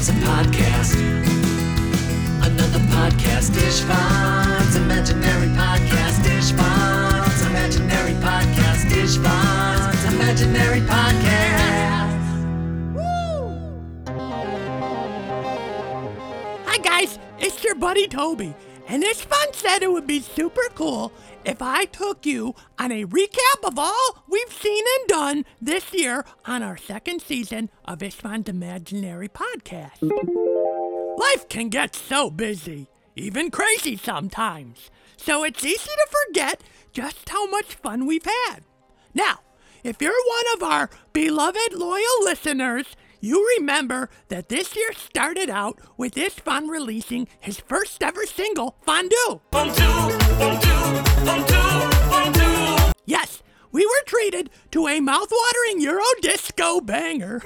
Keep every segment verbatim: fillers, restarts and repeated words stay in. It's a podcast. Another podcast. Istvan's imaginary podcast. Istvan's imaginary podcast. Istvan's imaginary podcast. Woo! Hi guys, it's your buddy Toby, and Istvan said it would be super cool if I took you on a recap of all we've seen and done this year on our second season of Istvan's Imaginary Podcast. Life can get so busy, even crazy sometimes, so it's easy to forget just how much fun we've had. Now, if you're one of our beloved loyal listeners, you remember that this year started out with Istvan releasing his first ever single, Fondue. Fondue, fondue, fondue, fondue. Yes, we were treated to a mouth-watering Euro disco banger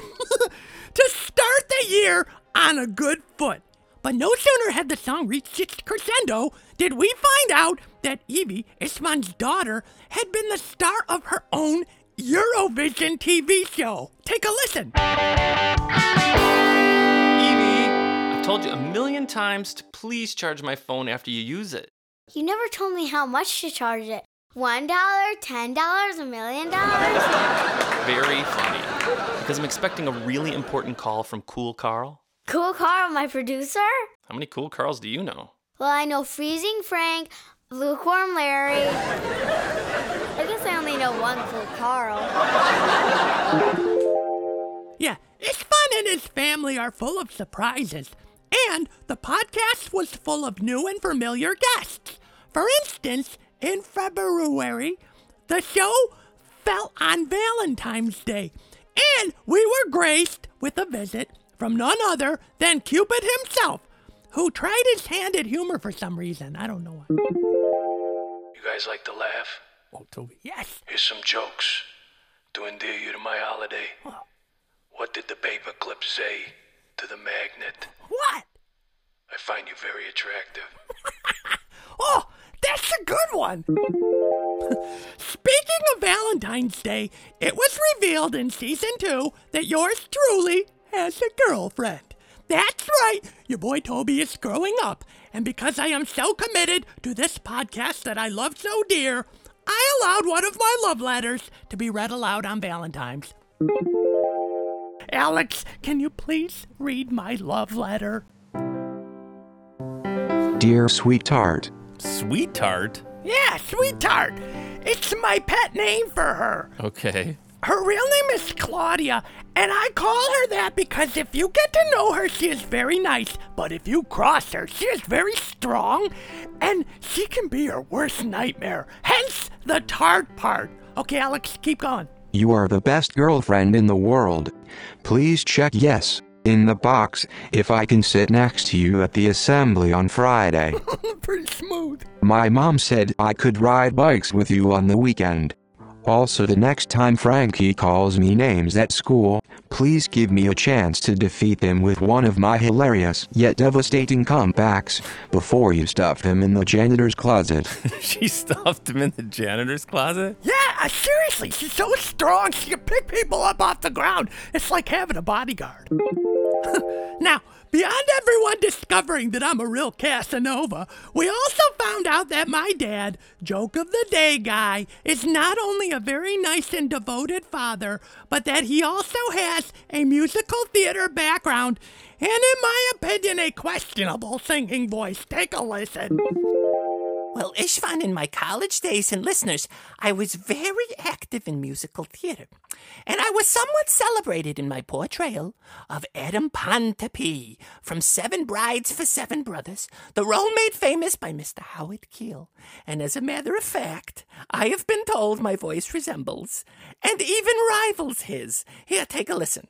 to start the year on a good foot. But no sooner had the song reached its crescendo did we find out that Evie, Istvan's daughter, had been the star of her own Eurovision T V show. Take a listen. Evie, I've told you a million times to please charge my phone after you use it. You never told me how much to charge it. One dollar, ten dollars, a million dollars. Very funny. Because I'm expecting a really important call from Cool Carl. Cool Carl, my producer? How many Cool Carls do you know? Well, I know Freezing Frank, Lukewarm Larry. I guess I only know one Cool Carl. Yeah, Istvan and his family are full of surprises, and the podcast was full of new and familiar guests. For instance, in February, the show fell on Valentine's Day, and we were graced with a visit from none other than Cupid himself, who tried his hand at humor for some reason. I don't know why. You guys like to laugh? Oh, Toby, yes. Here's some jokes to endear you to my holiday. Oh. What did the paperclip say to the magnet? What? I find you very attractive. Oh, that's a good one. Speaking of Valentine's Day, it was revealed in season two that yours truly has a girlfriend. That's right, your boy Toby is growing up, and because I am so committed to this podcast that I love so dear, I allowed one of my love letters to be read aloud on Valentine's. Alex, can you please read my love letter? Dear Sweetheart. Sweetheart? Yeah, Sweetheart. It's my pet name for her. Okay. Her real name is Claudia, and I call her that because if you get to know her, she is very nice. But if you cross her, she is very strong, and she can be your worst nightmare. Hence the tart part. Okay, Alex, keep going. You are the best girlfriend in the world. Please check yes in the box if I can sit next to you at the assembly on Friday. Pretty smooth. My mom said I could ride bikes with you on the weekend. Also, the next time Frankie calls me names at school, please give me a chance to defeat him with one of my hilarious yet devastating comebacks before you stuff him in the janitor's closet. She stuffed him in the janitor's closet? Yeah! Uh, seriously, she's so strong, she can pick people up off the ground. It's like having a bodyguard. Now, beyond everyone discovering that I'm a real Casanova, we also found out that my dad, joke of the day guy, is not only a very nice and devoted father, but that he also has a musical theater background and, in my opinion, a questionable singing voice. Take a listen. Well, Istvan, in my college days and listeners, I was very active in musical theater, and I was somewhat celebrated in my portrayal of Adam Pontipee from Seven Brides for Seven Brothers, the role made famous by Mister Howard Keel. And as a matter of fact, I have been told my voice resembles and even rivals his. Here, take a listen.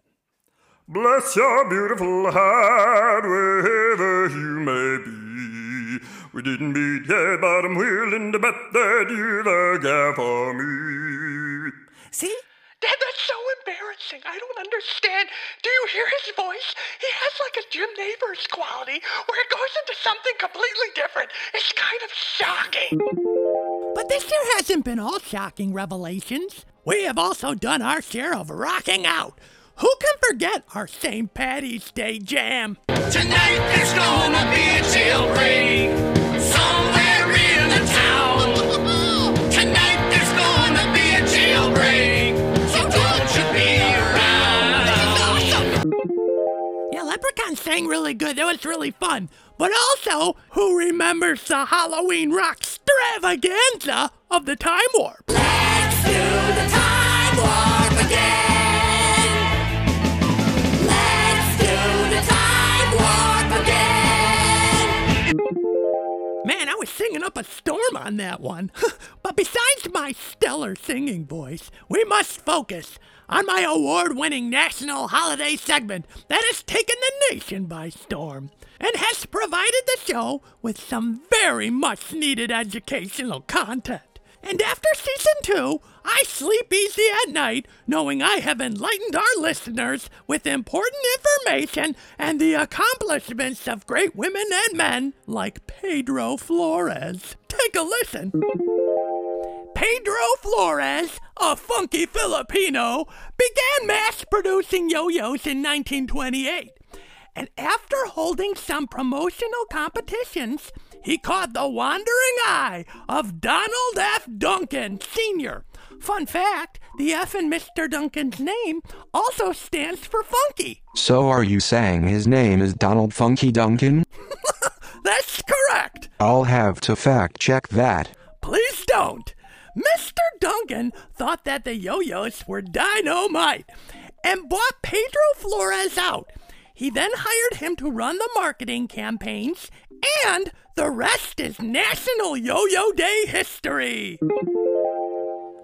Bless your beautiful heart wherever you may be. We didn't meet yet, but I'm willing to bet that you're the guy for me. See? Dad, that's so embarrassing. I don't understand. Do you hear his voice? He has like a Jim Nabors quality where it goes into something completely different. It's kind of shocking. But this year hasn't been all shocking revelations. We have also done our share of rocking out. Who can forget our Saint Paddy's Day jam? Tonight there's gonna be a jailbreak somewhere in the town. Tonight there's gonna be a jailbreak, so don't you be around. This is awesome! Yeah, Leprechaun sang really good. That was really fun. But also, who remembers the Halloween rock extravaganza of the Time Warp? Let's do the Time Warp again. Man, I was singing up a storm on that one. But besides my stellar singing voice, we must focus on my award-winning national holiday segment that has taken the nation by storm and has provided the show with some very much-needed educational content. And after season two, I sleep easy at night knowing I have enlightened our listeners with important information and the accomplishments of great women and men like Pedro Flores. Take a listen. Pedro Flores, a funky Filipino, began mass-producing yo-yos in nineteen twenty-eight. And after holding some promotional competitions, he caught the wandering eye of Donald F. Duncan, Senior Fun fact, the F in Mister Duncan's name also stands for funky. So are you saying his name is Donald Funky Duncan? That's correct. I'll have to fact check that. Please don't. Mister Duncan thought that the yo-yos were dynamite and bought Pedro Flores out. He then hired him to run the marketing campaigns, and the rest is National Yo-Yo Day history.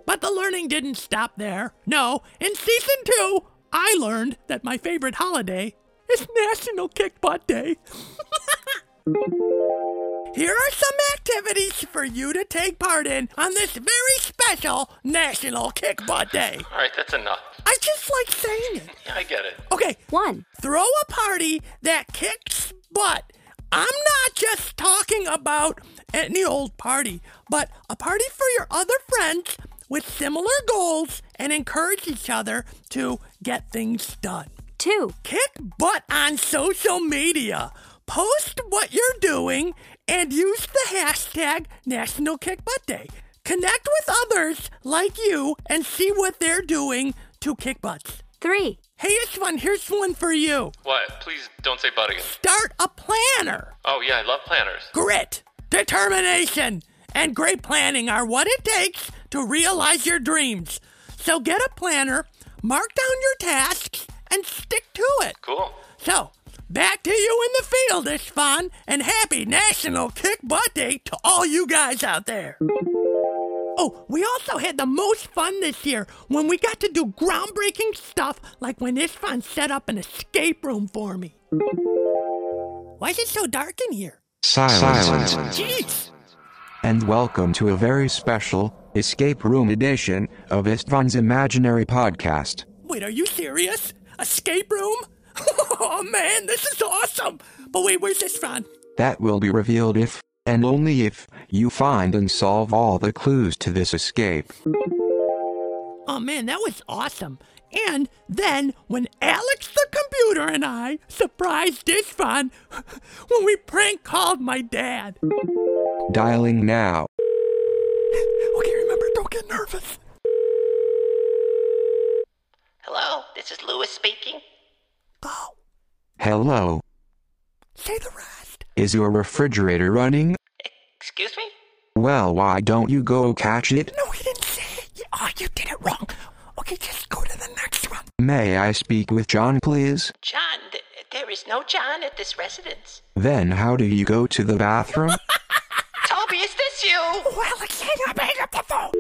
But the learning didn't stop there. No, in season two, I learned that my favorite holiday is National Kick Butt Day. Here are some activities for you to take part in on this very special National Kick Butt Day. All right, that's enough. I just like saying it. Yeah, I get it. Okay. One. Throw a party that kicks butt. I'm not just talking about any old party, but a party for your other friends with similar goals and encourage each other to get things done. Two. Kick butt on social media. Post what you're doing and use the hashtag National Kick Butt Day. Connect with others like you and see what they're doing to kick butts. Three. Hey, Istvan, here's one for you. What? Please don't say butt again. Start a planner. Oh, yeah, I love planners. Grit, determination, and great planning are what it takes to realize your dreams. So get a planner, mark down your tasks, and stick to it. Cool. So, back to you in the field, Istvan, and happy National Kick Butt Day to all you guys out there. Oh, we also had the most fun this year when we got to do groundbreaking stuff like when Istvan set up an escape room for me. Why is it so dark in here? Silence. Silence. Jeez. And welcome to a very special escape room edition of Istvan's Imaginary Podcast. Wait, are you serious? Escape room? Oh man, this is awesome! But wait, where's Istvan? That will be revealed if, and only if, you find and solve all the clues to this escape. Oh man, that was awesome. And then, when Alex the computer and I surprised Istvan when we prank called my dad. Dialing now. Okay, remember, don't get nervous. Hello, this is Lewis speaking. Oh. Hello. Say the rest. Is your refrigerator running? Excuse me? Well, why don't you go catch it? No, he didn't say it. Oh, you did it wrong. Okay, just go to the next one. May I speak with John, please? John? Th- there is no John at this residence. Then how do you go to the bathroom? Toby, is this you? Oh, Alex, hang up, hang up the phone.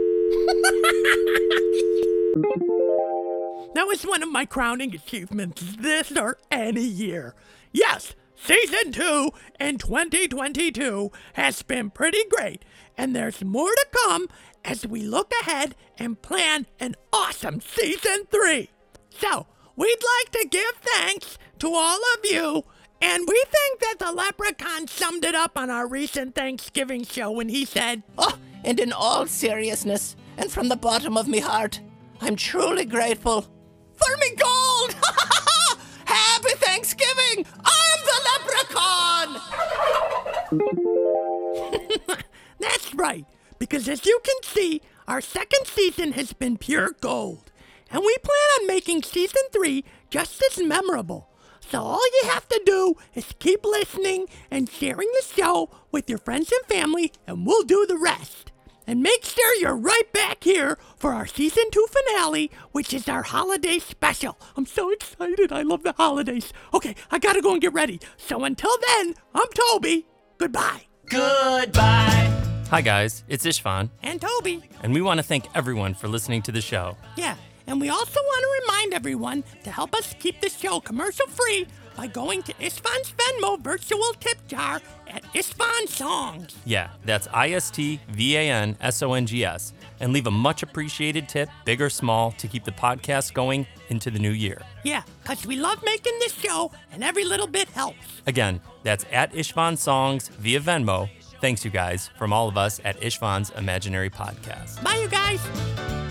That was one of my crowning achievements this or any year. Yes, season two in twenty twenty-two has been pretty great, and there's more to come as we look ahead and plan an awesome season three. So, we'd like to give thanks to all of you, and we think that the Leprechaun summed it up on our recent Thanksgiving show when he said, "Oh, and in all seriousness, and from the bottom of my heart, I'm truly grateful for me gold!" right, because as you can see, our second season has been pure gold, and we plan on making season three just as memorable. So all you have to do is keep listening and sharing the show with your friends and family, and we'll do the rest. And make sure you're right back here for our season two finale, which is our holiday special. I'm so excited. I love the holidays. Okay, I gotta go and get ready. So until then, I'm Toby. Goodbye. Goodbye. Hi guys, it's Istvan. And Toby. And we want to thank everyone for listening to the show. Yeah. And we also want to remind everyone to help us keep the show commercial-free by going to Istvan's Venmo virtual tip jar at IstvanSongs. Yeah, that's I S T V A N S O N G S. And leave a much-appreciated tip, big or small, to keep the podcast going into the new year. Yeah, because we love making this show, and every little bit helps. Again, that's at IstvanSongs via Venmo. Thanks, you guys, from all of us at Istvan's Imaginary Podcast. Bye, you guys.